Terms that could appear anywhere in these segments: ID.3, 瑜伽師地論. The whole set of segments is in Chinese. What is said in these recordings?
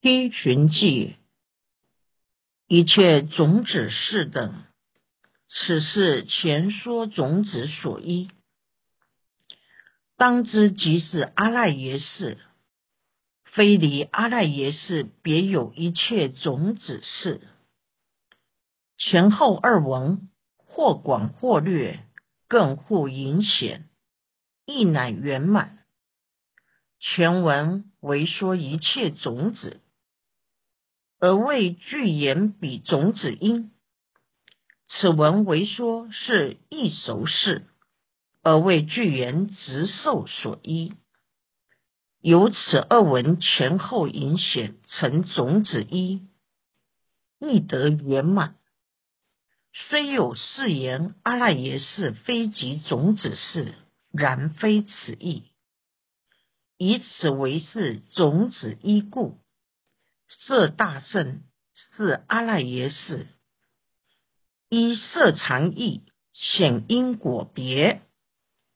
披群记，一切种子是等，此是前说种子所依。当知即是阿赖耶识，非离阿赖耶识别有一切种子是。前后二文，或广或略，更互隐显，亦乃圆满。前文为说一切种子，而为具言彼种子因；此文为说是异熟识，而为具言执受所依。由此二文前后引显成种子一，亦得圆满。虽有是言阿赖耶识非即种子识，然非此意。以此为是种子一故，色大圣是阿赖耶识，依色常义显因果别，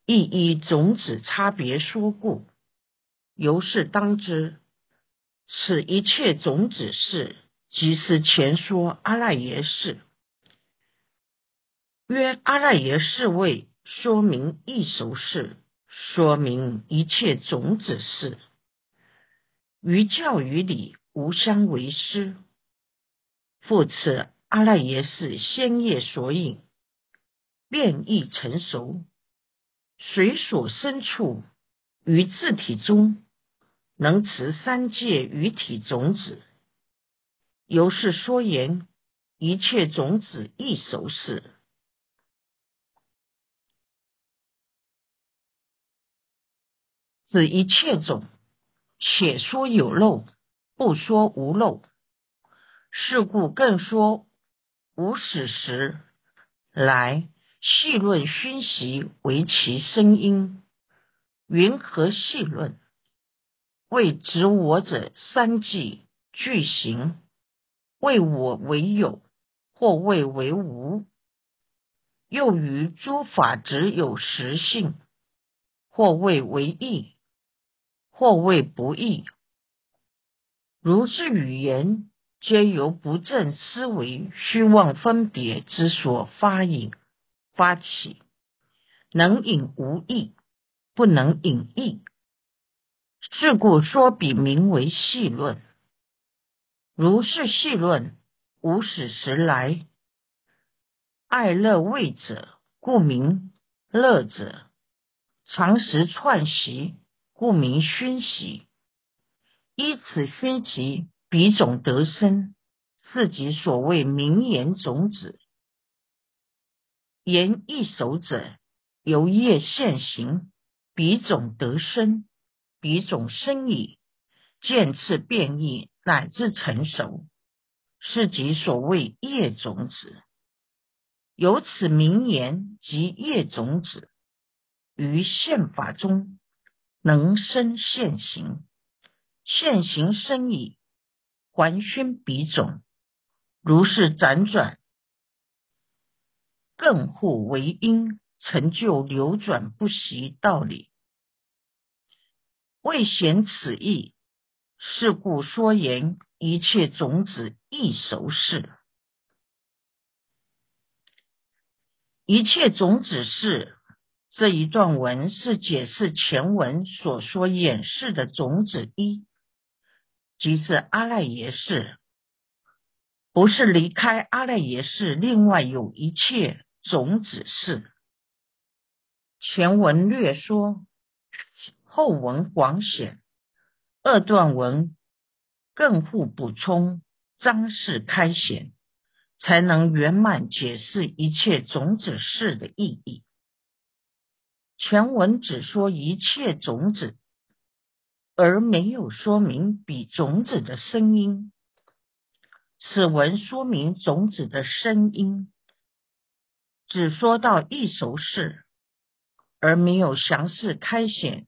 亦依种子差别说故。由是当知，此一切种子是，即是前说阿赖耶识。曰阿赖耶识为说明异熟识，说明一切种子是。于教于理无相为师。复此阿赖耶识先业所引，便亦成熟。随所生处，于自体中能持三界于体种子。由是说言一切种子亦熟是。此一切种，且说有漏，不说无漏。是故更说无始时来细论熏习为其声音。云何细论？为执我者三际俱行，为我为有，或为为无。又于诸法执有实性，或为为义，或为不义。如是语言，皆由不正思维虚妄分别之所发引发起，能引无义，不能引义。是故说彼名为细论。如是细论，无始时来爱乐为者，故名乐者；常时串习，故名熏习。依此熏习，彼种得生，是即所谓名言种子。言一熟者，由业现行，彼种得生，彼种生已，渐次变异，乃至成熟，是即所谓业种子。由此名言及业种子，于现法中能生现行，现行生已，还熏彼种。如是辗转，更互为因，成就流转不息道理。未显此意，是故说言一切种子亦熟是。一切种子是，这一段文是解释前文所说演示的种子一，即是阿赖耶识，不是离开阿赖耶识另外有一切种子是。前文略说，后文广显，二段文更互补充，张示开显，才能圆满解释一切种子是的意义。全文只说一切种子，而没有说明彼种子的声音。此文说明种子的声音，只说到一熟识，而没有详细开显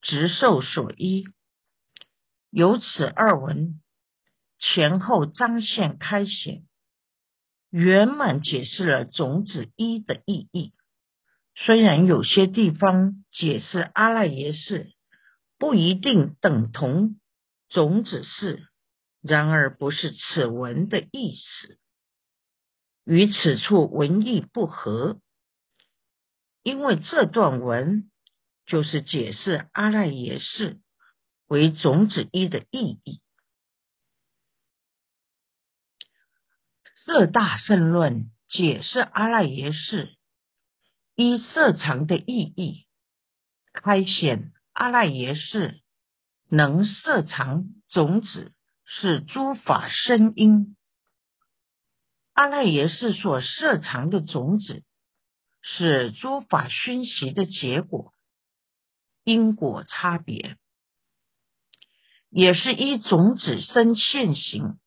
执受所依。由此二文前后彰显开显，圆满解释了种子一的意义。虽然有些地方解释阿赖耶识不一定等同种子识，然而不是此文的意思，与此处文意不合。因为这段文就是解释阿赖耶识为种子一的意义。色大圣论解释阿赖耶识，依色场的意义开显阿赖耶识能色场种子是诸法生因，阿赖耶识所色场的种子是诸法熏习的结果，因果差别也是依种子生现行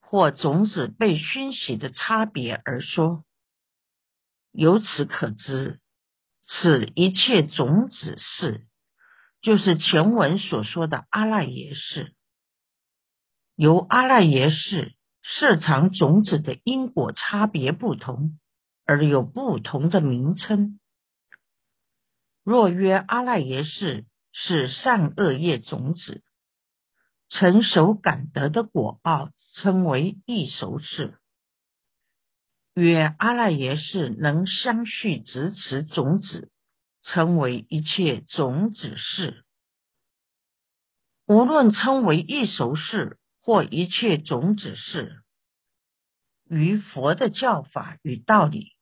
或种子被熏习的差别而说。由此可知，此一切种子识就是前文所说的阿赖耶识，由阿赖耶识色场种子的因果差别不同而有不同的名称。若曰阿赖耶识是善恶业种子，成熟感得的果报称为异熟识。曰阿赖耶识能相续执持种子，称为一切种子识。无论称为异熟识或一切种子识，于佛的教法与道理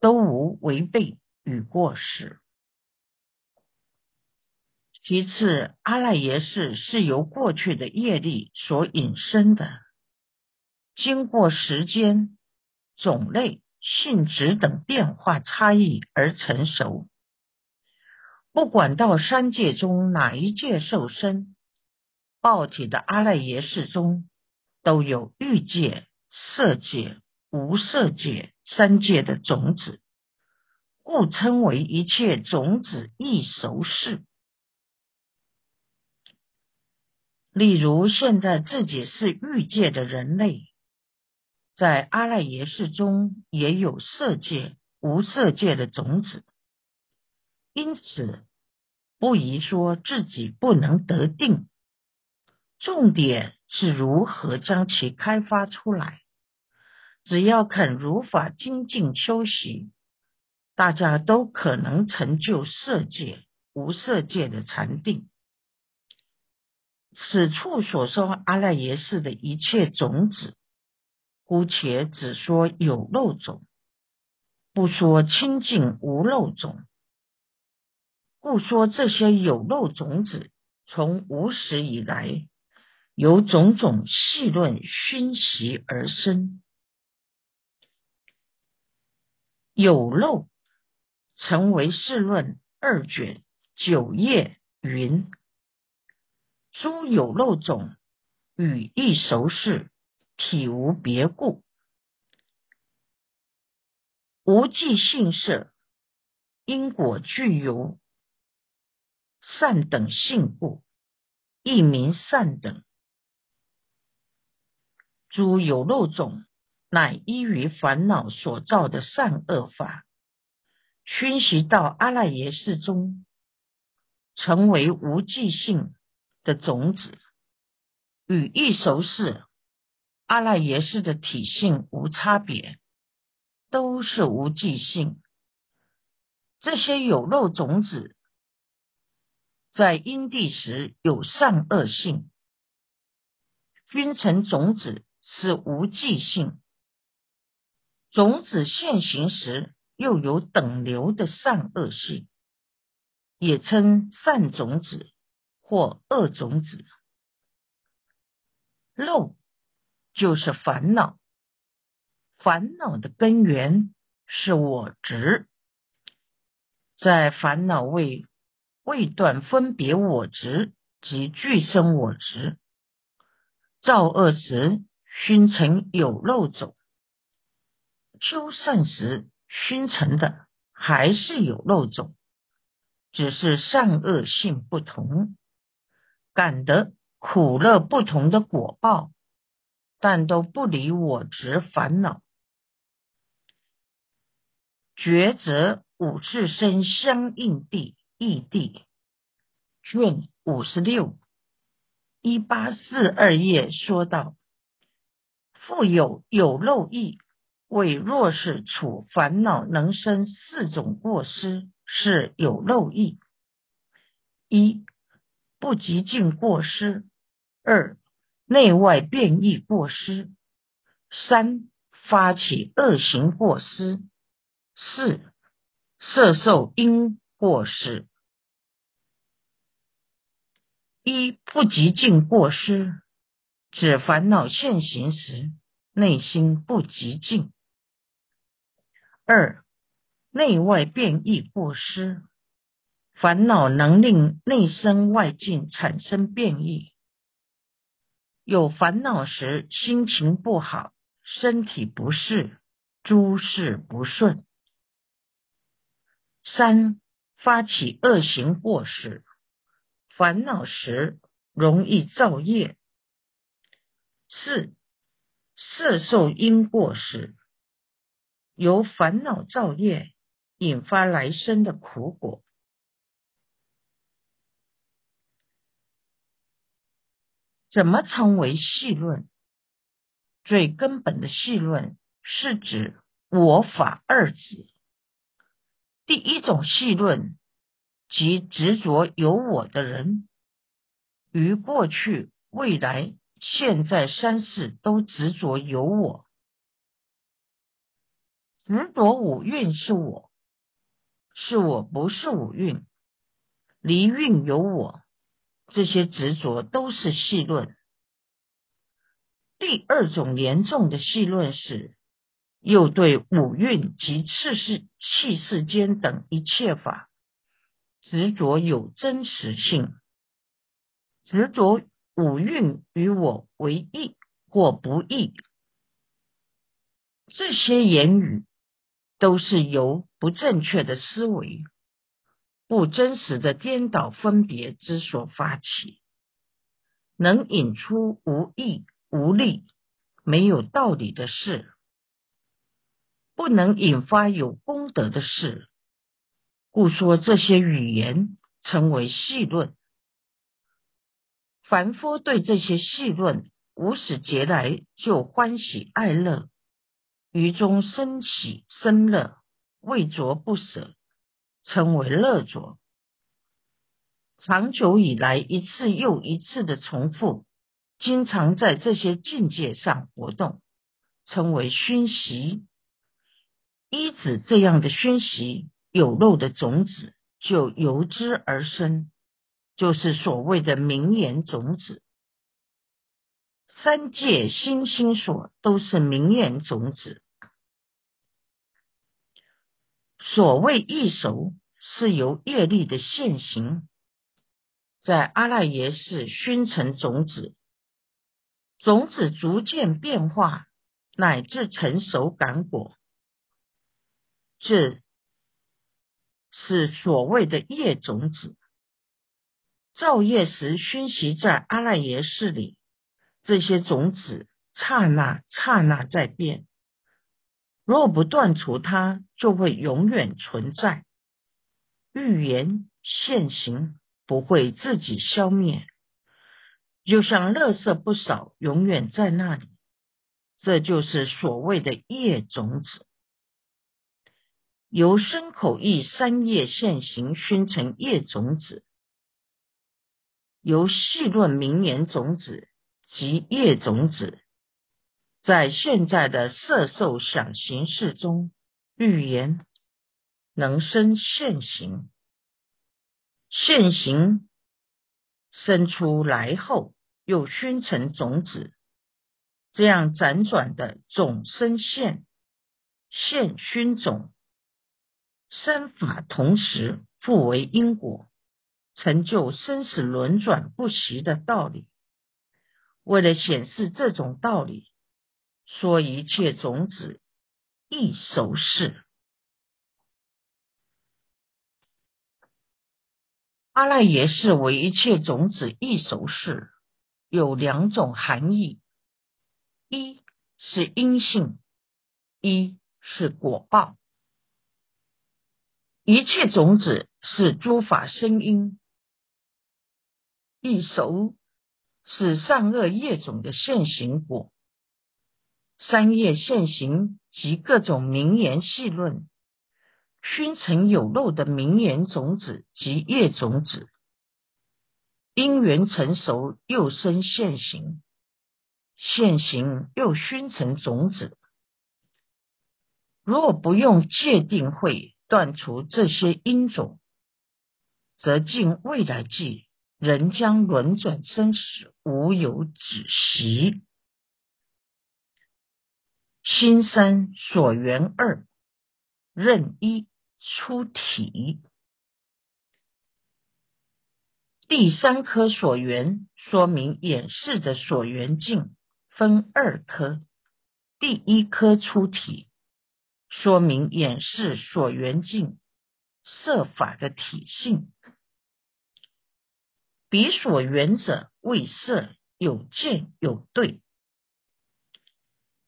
都无违背与过失。其次，阿赖耶识是由过去的业力所引生的，经过时间、种类、性质等变化差异而成熟。不管到三界中哪一界受生，报体的阿赖耶识中都有欲界、色界、无色界三界的种子，故称为一切种子异熟识。例如现在自己是欲界的人类，在阿赖耶识中也有色界、无色界的种子，因此不宜说自己不能得定，重点是如何将其开发出来。只要肯如法精进修习，大家都可能成就色界、无色界的禅定。此处所说阿赖耶识的一切种子，姑且只说有漏种，不说清净无漏种。故说这些有漏种子从无始以来由种种细论熏习而生。有漏成为世论二卷九页云，诸有漏种与异熟识体无别故，无记性色，因果具由善等性故，亦名善等。诸有漏种乃依于烦恼所造的善恶法，熏习到阿赖耶识中，成为无记性的种子，与异熟识、阿赖耶识的体性无差别，都是无记性。这些有漏种子在因地时有善恶性，熏成种子是无记性，种子现行时又有等流的善恶性，也称善种子或恶种子。漏就是烦恼，烦恼的根源是我执，在烦恼未断分别我执及俱生我执造恶时，熏成有漏种；修善时熏成的还是有漏种，只是善恶性不同，感得苦乐不同的果报，但都不离我执烦恼。抉择五智身相应地义地卷56 1842页说道：富有漏意，为弱势处烦恼能生四种过失，是有漏意。一、不极尽过失；二、内外变异过失；三、发起恶行过失；四、摄受因过失。一、不极尽过失，指烦恼现行时，内心不极尽。二、内外变异过失，烦恼能令内生外境产生变异。有烦恼时，心情不好，身体不适，诸事不顺。三、发起恶行过失，烦恼时容易造业。四、摄受因过失，由烦恼造业引发来生的苦果。怎么称为戏论？最根本的戏论是指我法二执。第一种戏论，即执着有我的人，于过去、未来、现在三世都执着有我，执着五蕴是我，是我不是五蕴，离蕴有我，这些执着都是戏论。第二种严重的戏论是，又对五蕴及气世间等一切法执着有真实性，执着五蕴与我为异或不异。这些言语都是由不正确的思维、不真实的颠倒分别之所发起，能引出无义、无利、没有道理的事，不能引发有功德的事，故说这些语言称为戏论。凡夫对这些戏论无始劫来就欢喜爱乐，于中生喜生乐，为着不舍，称为乐着。长久以来一次又一次的重复，经常在这些境界上活动，称为熏习。依止这样的熏习，有漏的种子就由之而生，就是所谓的名言种子。三界心心所都是名言种子。所谓易熟，是由业力的现行，在阿赖耶识熏成种子，种子逐渐变化，乃至成熟感果。这是所谓的业种子。造业时熏习在阿赖耶识里，这些种子刹那刹那在变，若不断除它，就会永远存在。预言现行不会自己消灭，就像垃圾不少，永远在那里。这就是所谓的业种子。由身口意三业现行熏成业种子，由戏论名言种子及业种子，在现在的色受想行识中预言能生现行，现行生出来后又熏成种子，这样辗转的种生现，现熏种，三法同时复为因果，成就生死轮转不息的道理。为了显示这种道理，说一切种子亦熟是。阿赖耶识为一切种子亦熟是，有两种含义：一是因性，一是果报。一切种子是诸法生因，一熟是善恶业种的现行果。三业现行及各种名言细论，熏成有漏的名言种子及业种子，因缘成熟又生现行，现行又熏成种子。若不用戒定慧断除这些因种，则尽未来际，人将轮转生死，无有止息。心三所缘二，任一出体。第三颗所缘说明演示的所缘境分二颗，第一颗出体说明演示所缘境色法的体性。彼所缘者为色，有见有对。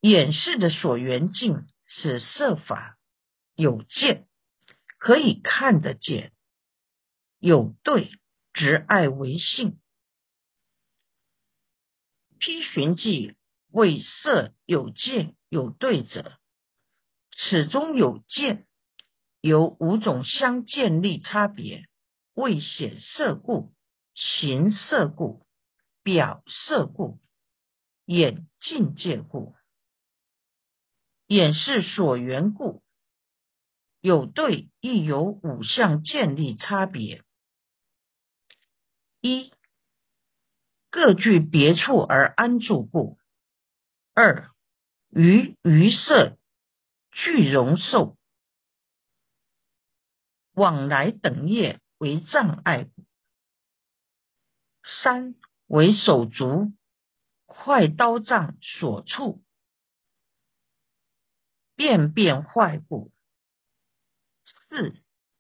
演示的所缘境是色法，有见可以看得见，有对执爱为性。批寻记为色有见有对者，此中有见由五种相见力差别，为显色故、形色故、表色故、眼境界故。眼是所缘故，有对亦有五项建立差别。一、各具别处而安住故；二、于于色具容受，往来等业为障碍故；三、为手足快刀杖所触，变变坏故；四、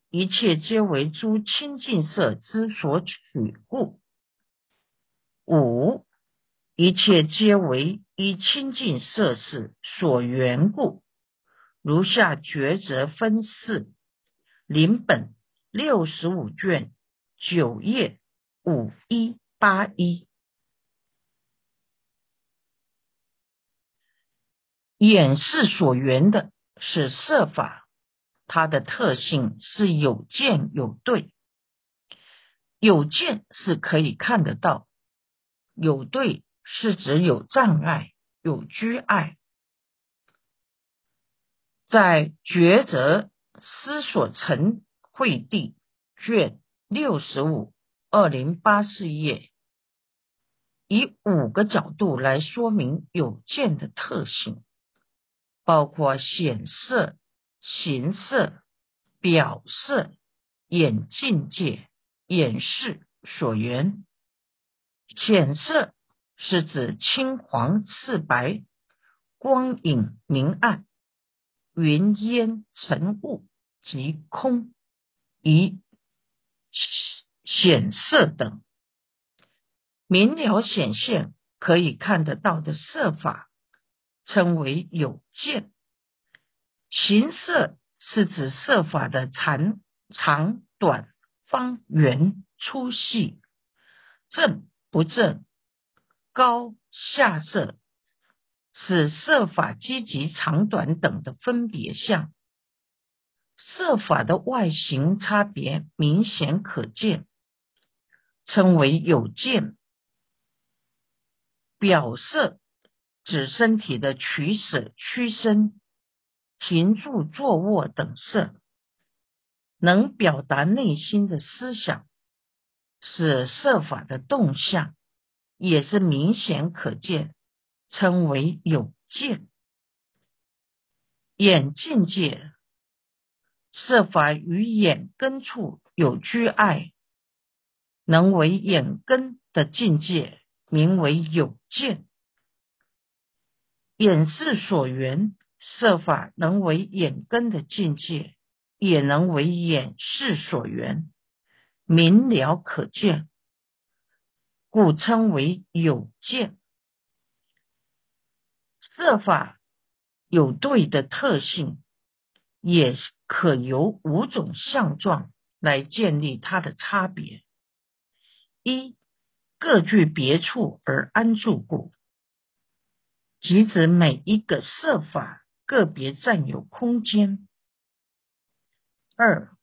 一切皆为诸清净色之所取故；五、一切皆为依清净色事所缘故。如下抉择分四，临本65卷9页5181。演示所缘的是色法，它的特性是有见有对。有见是可以看得到，有对是指有障碍有拘碍。在抉择思所成慧地卷65 2084页以5个角度来说明有见的特性，包括显色、形色、表色、眼境界、眼识、所缘。显色是指青黄赤白、光影明暗、云烟尘雾及空，以显色等明了显现可以看得到的色法称为有见。形色是指色法的长短、方圆、粗细、正不正、高下色，是色法积极长短等的分别相。色法的外形差别明显可见，称为有见。表色指身体的取舍、屈伸、停住、坐卧等色，能表达内心的思想，是色法的动向，也是明显可见，称为有见。眼境界，色法与眼根处有拘碍，能为眼根的境界，名为有见。眼是所缘，色法能为眼根的境界，也能为眼识所缘，明了可见，故称为有见。色法有对的特性，也可由五种相状来建立它的差别。一、各据别处而安住故，即指每一个色法个别占有空间。二、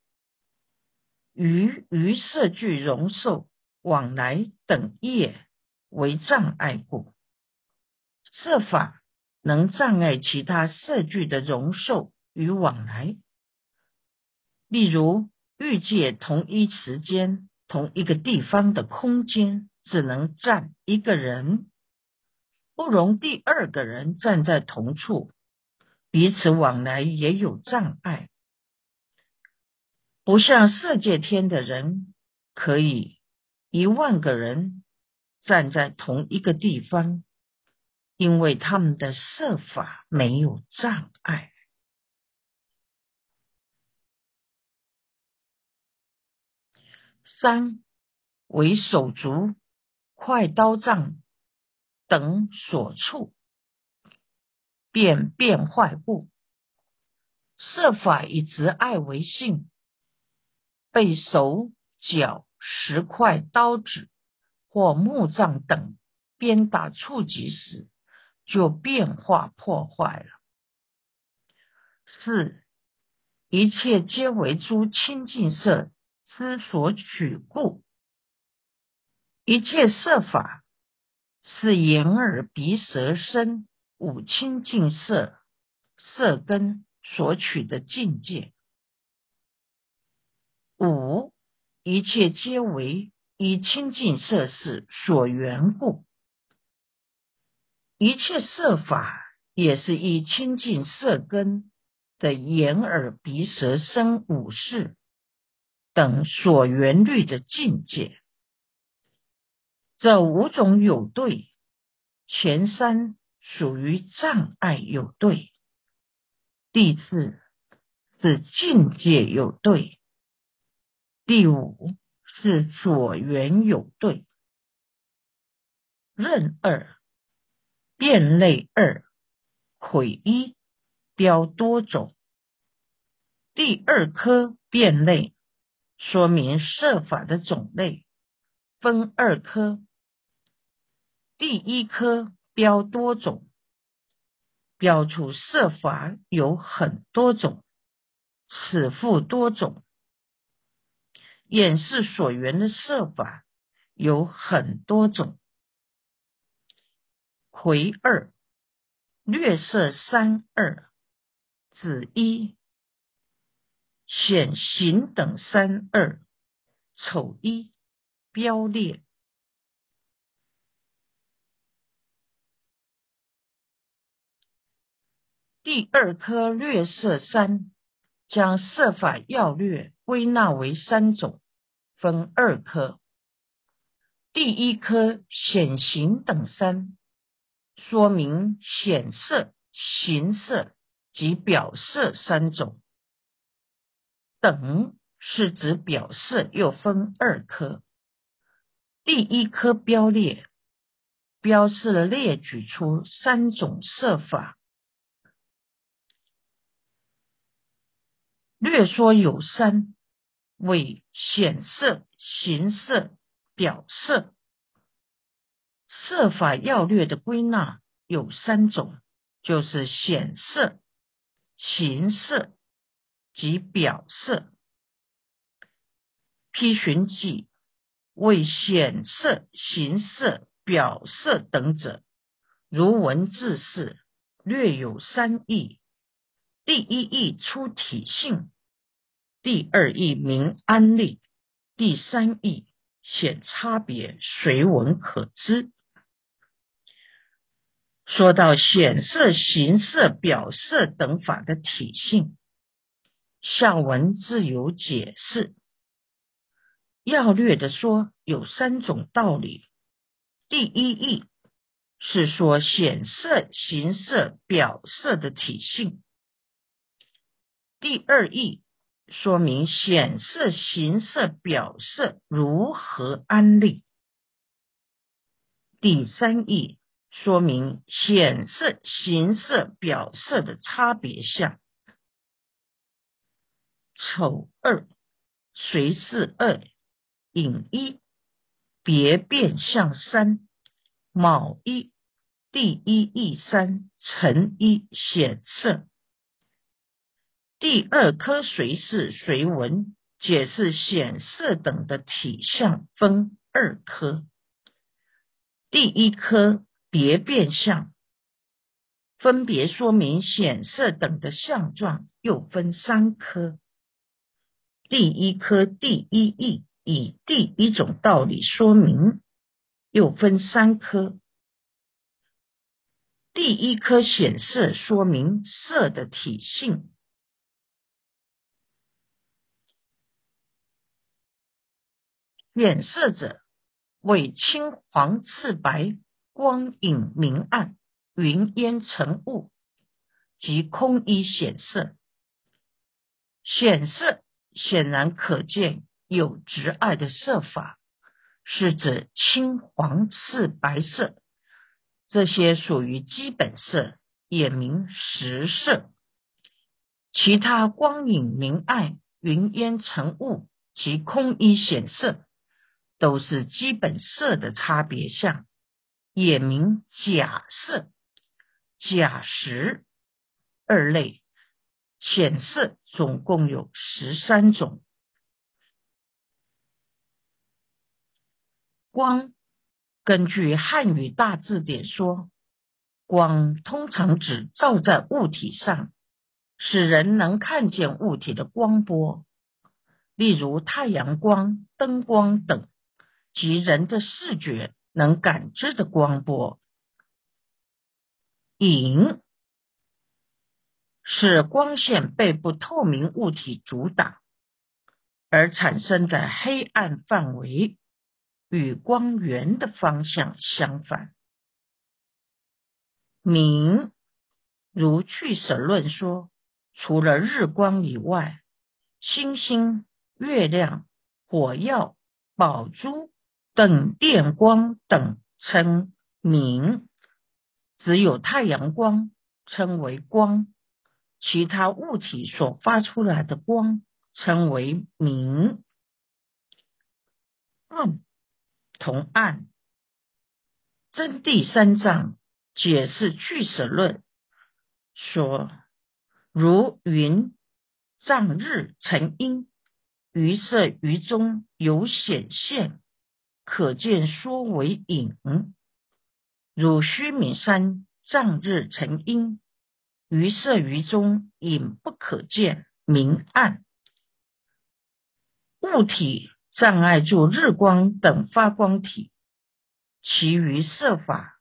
于色聚容受往来等业为障碍故，色法能障碍其他色聚的容受与往来。例如欲界同一时间同一个地方的空间只能站一个人，不容第二个人站在同处，彼此往来也有障碍。不像色界天的人可以10000个人站在同一个地方，因为他们的色法没有障碍。三、为手足、快刀杖等所触，变坏故。色法以执爱为性，被手、脚、石块、刀子或木杖等鞭打触及时，就变化破坏了。四、一切皆为诸清净色之所取故，一切色法是眼耳鼻舌身五清净色色根所取的境界。五、一切皆为以清净色识所缘故，一切色法也是以清净色根的眼耳鼻舌身五识等所缘律的境界。这五种有对，前三属于障碍有对，第四是境界有对，第五是所缘有对。壬二、变类二、魁一、标多种。第二科变类说明色法的种类，分二科。第一科标多种，标出色法有很多种，此复多种，演示所缘的色法有很多种。魁二、略色三二、子一、显形等三二、丑一、标列。第二科略色三将色法要略归纳为3种，分2科。第一科显形等三说明显色、形色及表色3种。等是指表色，又分2科。第一科标列标示了列举出3种色法，略说有3，为显色、形色、表色。色法要略的归纳有3种，就是显色、形色及表色。批寻记为显色、形色、表色等者，如文字是略有3义。第一义出体性，第二义明安立，第三义显差别，随文可知。说到显色、形色、表色等法的体性，下文自有解释。要略的说有3种道理。第一义是说显色、形色、表色的体性。第二义说明显色、形色、表色如何安立。第三义说明显色、形色、表色的差别相。丑二、随事二、引一、别变相三，卯一第一义三成一显色。第二科随是随文解释显色等的体相分二科。第一科别变相分别说明显色等的相状，又分三科。第一科第一义以第一种道理说明，又分三科。第一科显色说明色的体性，远色者为青黄赤白光影明暗云烟尘雾及空一显色。显色显然可见有直碍的色法，是指青黄赤白色，这些属于基本色，也名实色。其他光影明暗云烟尘雾及空一显色都是基本色的差别相，也名假色、假实二类。显色总共有13种。光，根据汉语大字典说，光通常指照在物体上，使人能看见物体的光波，例如太阳光、灯光等，及人的视觉能感知的光波。影，是光线被不透明物体阻挡而产生的黑暗范围，与光源的方向相反。明，如俱舍论说，除了日光以外，星星、月亮、火药、宝珠等电光等称明，只有太阳光称为光，其他物体所发出来的光称为明。暗，同暗。真谛三藏解释俱舍论说，如云障日成阴，于色于中有显现，可见说为影。如须弥山障日成阴，于色于中影不可见，明暗。物体障碍住日光等发光体，其余色法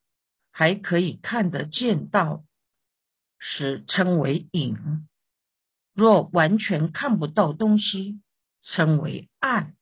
还可以看得见到，时称为影。若完全看不到东西，称为暗。